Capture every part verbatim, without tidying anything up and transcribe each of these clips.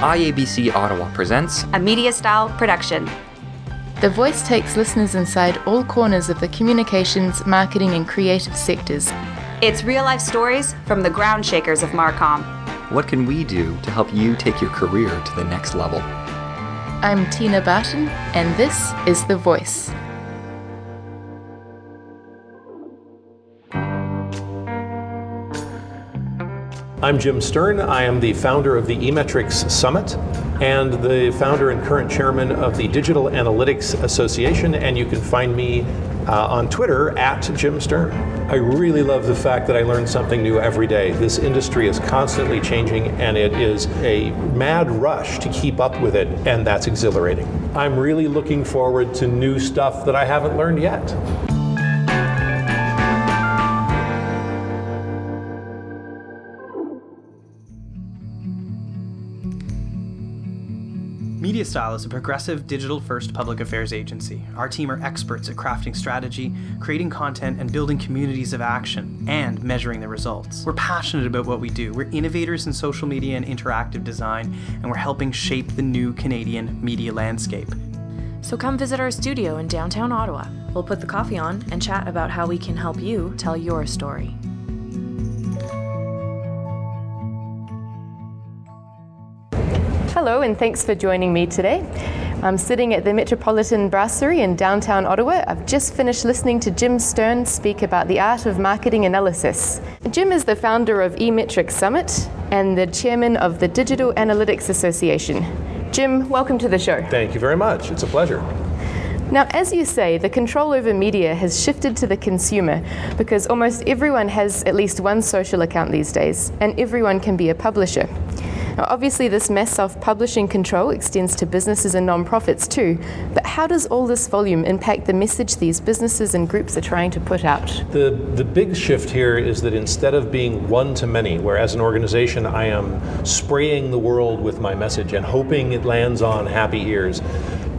I A B C Ottawa presents a MediaStyle production. The Voice takes listeners inside all corners of the communications, marketing and creative sectors. It's real-life stories from the ground shakers of Marcom. What can we do to help you take your career to the next level? I'm Tina Barton, and this is The Voice. I'm Jim Sterne. I am the founder of the eMetrics Summit and the founder and current chairman of the Digital Analytics Association, and you can find me uh, on Twitter at Jim Sterne. I really love the fact that I learn something new every day. This industry is constantly changing, and it is a mad rush to keep up with it, and that's exhilarating. I'm really looking forward to new stuff that I haven't learned yet. MediaStyle is a progressive, digital-first public affairs agency. Our team are experts at crafting strategy, creating content, and building communities of action, and measuring the results. We're passionate about what we do. We're innovators in social media and interactive design, and we're helping shape the new Canadian media landscape. So come visit our studio in downtown Ottawa. We'll put the coffee on and chat about how we can help you tell your story. Hello, and thanks for joining me today. I'm sitting at the Metropolitan Brasserie in downtown Ottawa. I've just finished listening to Jim Sterne speak about the art of marketing analysis. Jim is the founder of eMetrics Summit and the chairman of the Digital Analytics Association. Jim, welcome to the show. Thank you very much. It's a pleasure. Now, as you say, the control over media has shifted to the consumer because almost everyone has at least one social account these days, and everyone can be a publisher. Now, obviously, this mass self-publishing control extends to businesses and non-profits too, but how does all this volume impact the message these businesses and groups are trying to put out? The, the big shift here is that instead of being one to many, where as an organization I am spraying the world with my message and hoping it lands on happy ears,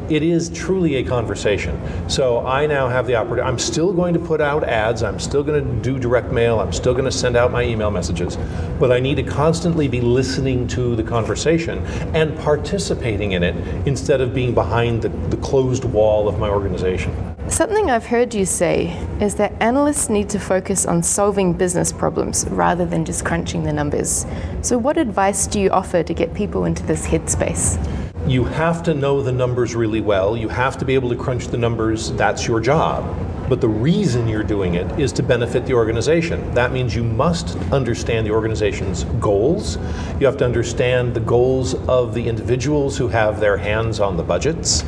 it is truly a conversation. So I now have the opportunity. I'm still going to put out ads, I'm still going to do direct mail, I'm still going to send out my email messages, but I need to constantly be listening to the conversation and participating in it instead of being behind the, the closed wall of my organization. Something I've heard you say is that analysts need to focus on solving business problems rather than just crunching the numbers. So what advice do you offer to get people into this headspace? You have to know the numbers really well. You have to be able to crunch the numbers. That's your job. But the reason you're doing it is to benefit the organization. That means you must understand the organization's goals. You have to understand the goals of the individuals who have their hands on the budgets,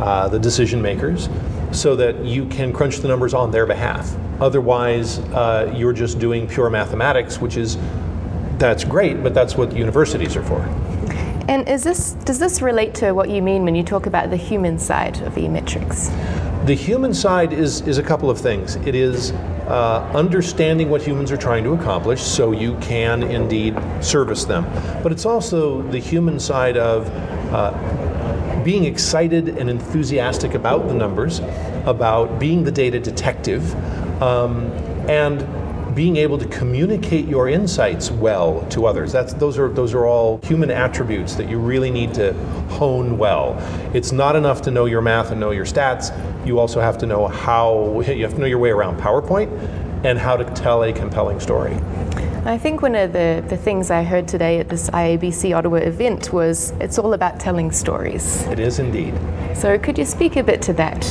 uh, the decision makers, so that you can crunch the numbers on their behalf. Otherwise, uh, you're just doing pure mathematics, which is, that's great, but that's what universities are for. And is this, does this relate to what you mean when you talk about the human side of eMetrics? The human side is, is a couple of things. It is uh, understanding what humans are trying to accomplish so you can indeed service them. But it's also the human side of uh, being excited and enthusiastic about the numbers, about being the data detective, um, and being able to communicate your insights well to others. That's, those are, those are all human attributes that you really need to hone well. It's not enough to know your math and know your stats. You also have to know how, you have to know your way around PowerPoint and how to tell a compelling story. I think one of the, the things I heard today at this I A B C Ottawa event was it's all about telling stories. It is indeed. So could you speak a bit to that?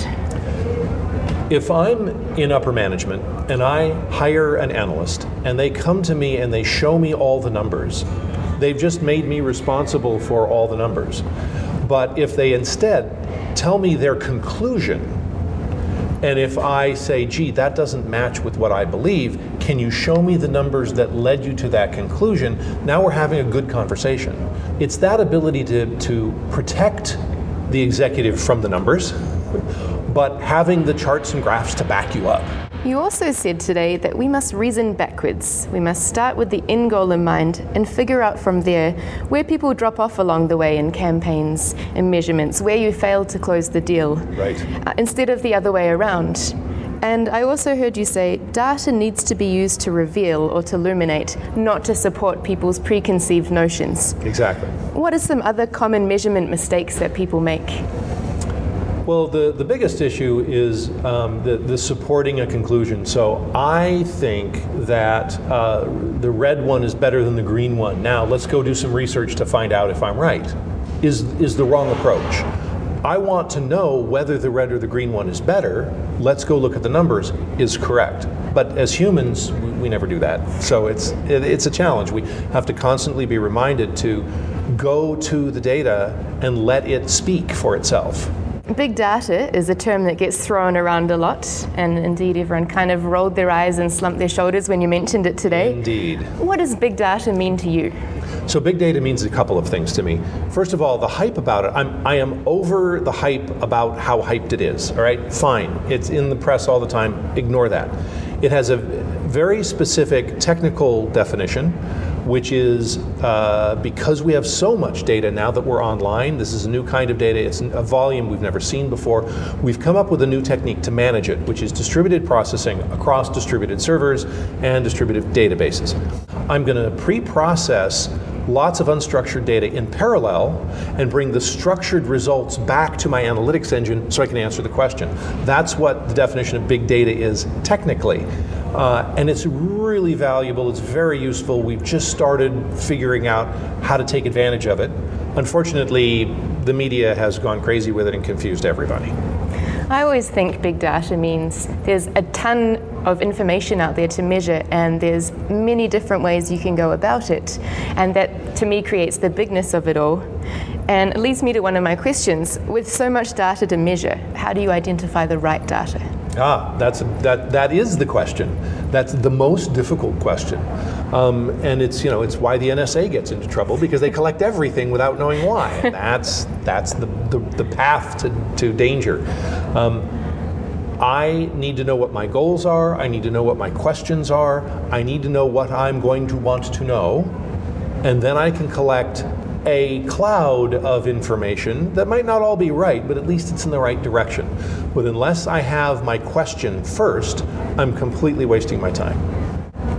If I'm in upper management and I hire an analyst and they come to me and they show me all the numbers, they've just made me responsible for all the numbers. But if they instead tell me their conclusion, and if I say, gee, that doesn't match with what I believe, can you show me the numbers that led you to that conclusion? Now we're having a good conversation. It's that ability to, to protect the executive from the numbers, but having the charts and graphs to back you up. You also said today that we must reason backwards. We must start with the end goal in mind and figure out from there where people drop off along the way in campaigns and measurements, where you fail to close the deal, right. uh, instead of the other way around. And I also heard you say data needs to be used to reveal or to illuminate, not to support people's preconceived notions. Exactly. What are some other common measurement mistakes that people make? Well, the, the biggest issue is um, the, the supporting a conclusion. So I think that uh, the red one is better than the green one. Now let's go do some research to find out if I'm right, is, is the wrong approach. I want to know whether the red or the green one is better. Let's go look at the numbers, is correct. But as humans, we, we never do that. So it's, it, it's a challenge. We have to constantly be reminded to go to the data and let it speak for itself. Big data is a term that gets thrown around a lot, and indeed everyone kind of rolled their eyes and slumped their shoulders when you mentioned it today. Indeed. What does big data mean to you? So big data means a couple of things to me. First of all, the hype about it. I'm, I am over the hype about how hyped it is, all right? Fine, it's in the press all the time, ignore that. It has a very specific technical definition, which is uh, because we have so much data now that we're online, this is a new kind of data, it's a volume we've never seen before, we've come up with a new technique to manage it, which is distributed processing across distributed servers and distributed databases. I'm going to pre-process lots of unstructured data in parallel and bring the structured results back to my analytics engine so I can answer the question. That's what the definition of big data is technically. Uh, and it's really valuable, it's very useful. We've just started figuring out how to take advantage of it. Unfortunately, the media has gone crazy with it and confused everybody. I always think big data means there's a ton of information out there to measure, and there's many different ways you can go about it. And that, to me, creates the bigness of it all. And it leads me to one of my questions. With so much data to measure, how do you identify the right data? Ah, that's a, that, that is the question. That's the most difficult question. Um, and it's, you know, it's why the N S A gets into trouble, because they collect everything without knowing why. And that's, that's the, the, the path to, to danger. Um, I need to know what my goals are. I need to know what my questions are. I need to know what I'm going to want to know. And then I can collect a cloud of information that might not all be right, but at least it's in the right direction. But unless I have my question first, I'm completely wasting my time.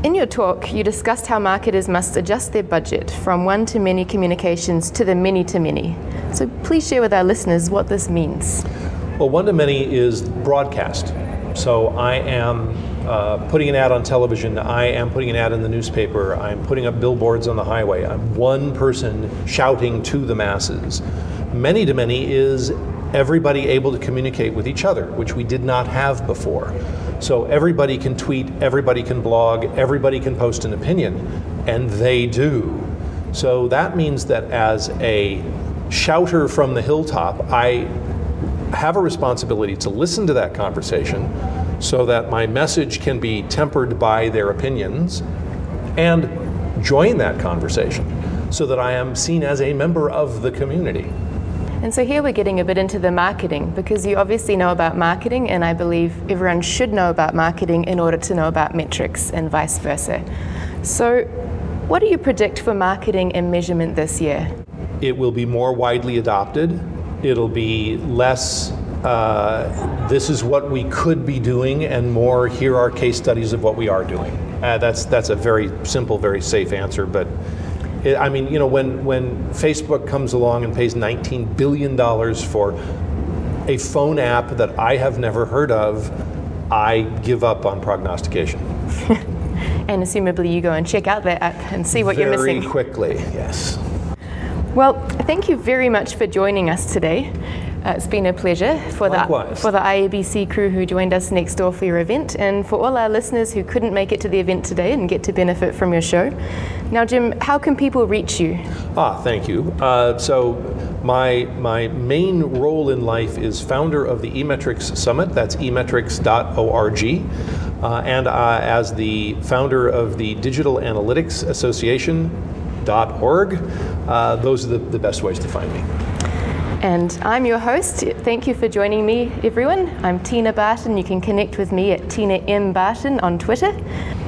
In your talk, you discussed how marketers must adjust their budget from one-to-many communications to the many-to-many. So please share with our listeners what this means. Well, one-to-many is broadcast. So I am uh, putting an ad on television, I am putting an ad in the newspaper, I'm putting up billboards on the highway, I'm one person shouting to the masses. Many-to-many is everybody able to communicate with each other, which we did not have before. So everybody can tweet, everybody can blog, everybody can post an opinion, and they do. So that means that as a shouter from the hilltop, I have a responsibility to listen to that conversation so that my message can be tempered by their opinions and join that conversation so that I am seen as a member of the community. And so here we're getting a bit into the marketing, because you obviously know about marketing, and I believe everyone should know about marketing in order to know about metrics and vice versa. So what do you predict for marketing and measurement this year? It will be more widely adopted. It'll be less, uh, this is what we could be doing, and more, here are case studies of what we are doing. Uh, that's that's a very simple, very safe answer, but it, I mean, you know, when, when Facebook comes along and pays nineteen billion dollars for a phone app that I have never heard of, I give up on prognostication. And assumably you go and check out that app and see what very you're missing. Very quickly, yes. Well, thank you very much for joining us today. Uh, it's been a pleasure for the, for the I A B C crew who joined us next door for your event, and for all our listeners who couldn't make it to the event today and get to benefit from your show. Now, Jim, how can people reach you? Ah, thank you. Uh, so my, my main role in life is founder of the eMetrics Summit. That's e metrics dot org. Uh, and uh, as the founder of the Digital Analytics Association, dot org. Uh, those are the, the best ways to find me. And I'm your host. Thank you for joining me, everyone. I'm Tina Barton. You can connect with me at Tina M. Barton on Twitter.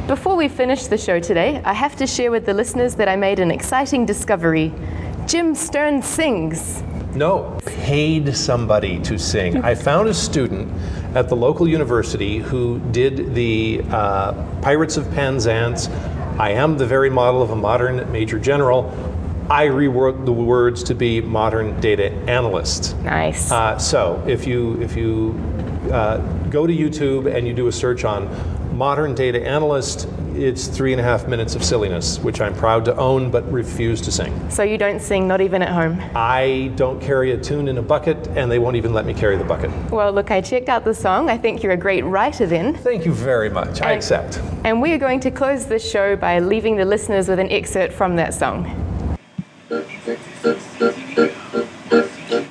Before we finish the show today, I have to share with the listeners that I made an exciting discovery. Jim Sterne sings. No, paid somebody to sing. I found a student at the local university who did the uh, Pirates of Penzance, I Am the Very Model of a Modern Major-General. I rewrote the words to be Modern Data Analyst. Nice. Uh, so if you, if you uh, go to YouTube and you do a search on Modern Data Analyst, it's three and a half minutes of silliness, which I'm proud to own but refuse to sing. So you don't sing, not even at home? I don't carry a tune in a bucket, and they won't even let me carry the bucket. Well, look, I checked out the song. I think you're a great writer then. Thank you very much. And I accept. And we are going to close this show by leaving the listeners with an excerpt from that song.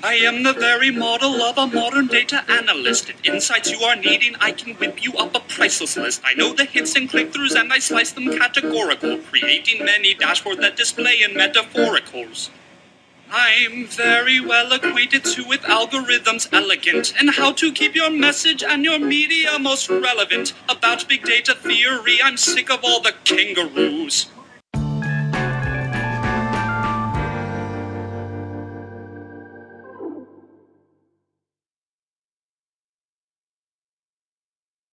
I am the very model of a modern data analyst. If insights you are needing, I can whip you up a priceless list. I know the hits and click-throughs, and I slice them categorical, creating many dashboards that display in metaphoricals. I'm very well acquainted too with algorithms elegant, and how to keep your message and your media most relevant. About big data theory, I'm sick of all the kangaroos.